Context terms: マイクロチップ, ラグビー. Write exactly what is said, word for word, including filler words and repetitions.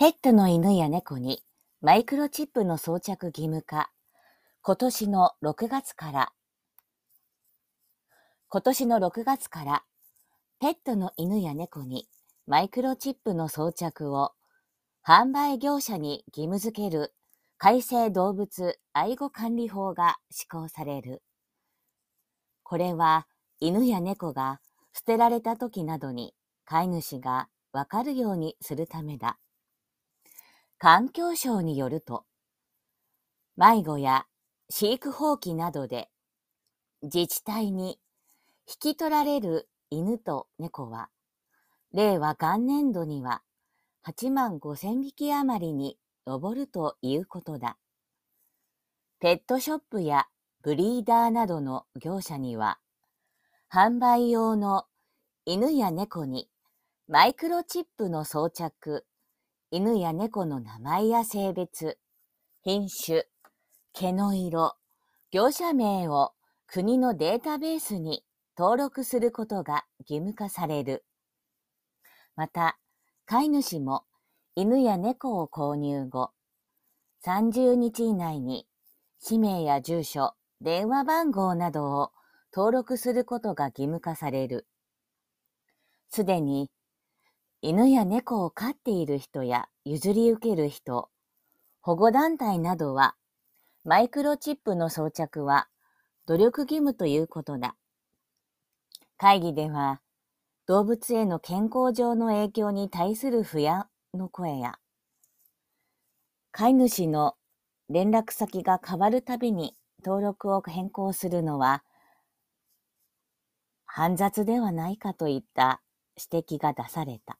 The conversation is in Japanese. ペットの犬や猫にマイクロチップの装着義務化。今年のろくがつから。今年のろくがつから、ペットの犬や猫にマイクロチップの装着を販売業者に義務付ける改正動物愛護管理法が施行される。これは犬や猫が捨てられた時などに飼い主がわかるようにするためだ。環境省によると、迷子や飼育放棄などで自治体に引き取られる犬と猫は、令和元年度にははちまんごせんびき余りに上るということだ。ペットショップやブリーダーなどの業者には、販売用の犬や猫にマイクロチップの装着、犬や猫の名前や性別、品種、毛の色、業者名を国のデータベースに登録することが義務化される。また、飼い主も犬や猫を購入後、さんじゅうにち以内に氏名や住所、電話番号などを登録することが義務化される。すでに犬や猫を飼っている人や譲り受ける人、保護団体などは、マイクロチップの装着は努力義務ということだ。会議では、動物への健康上の影響に対する不安の声や、飼い主の連絡先が変わるたびに登録を変更するのは、煩雑ではないかといった指摘が出された。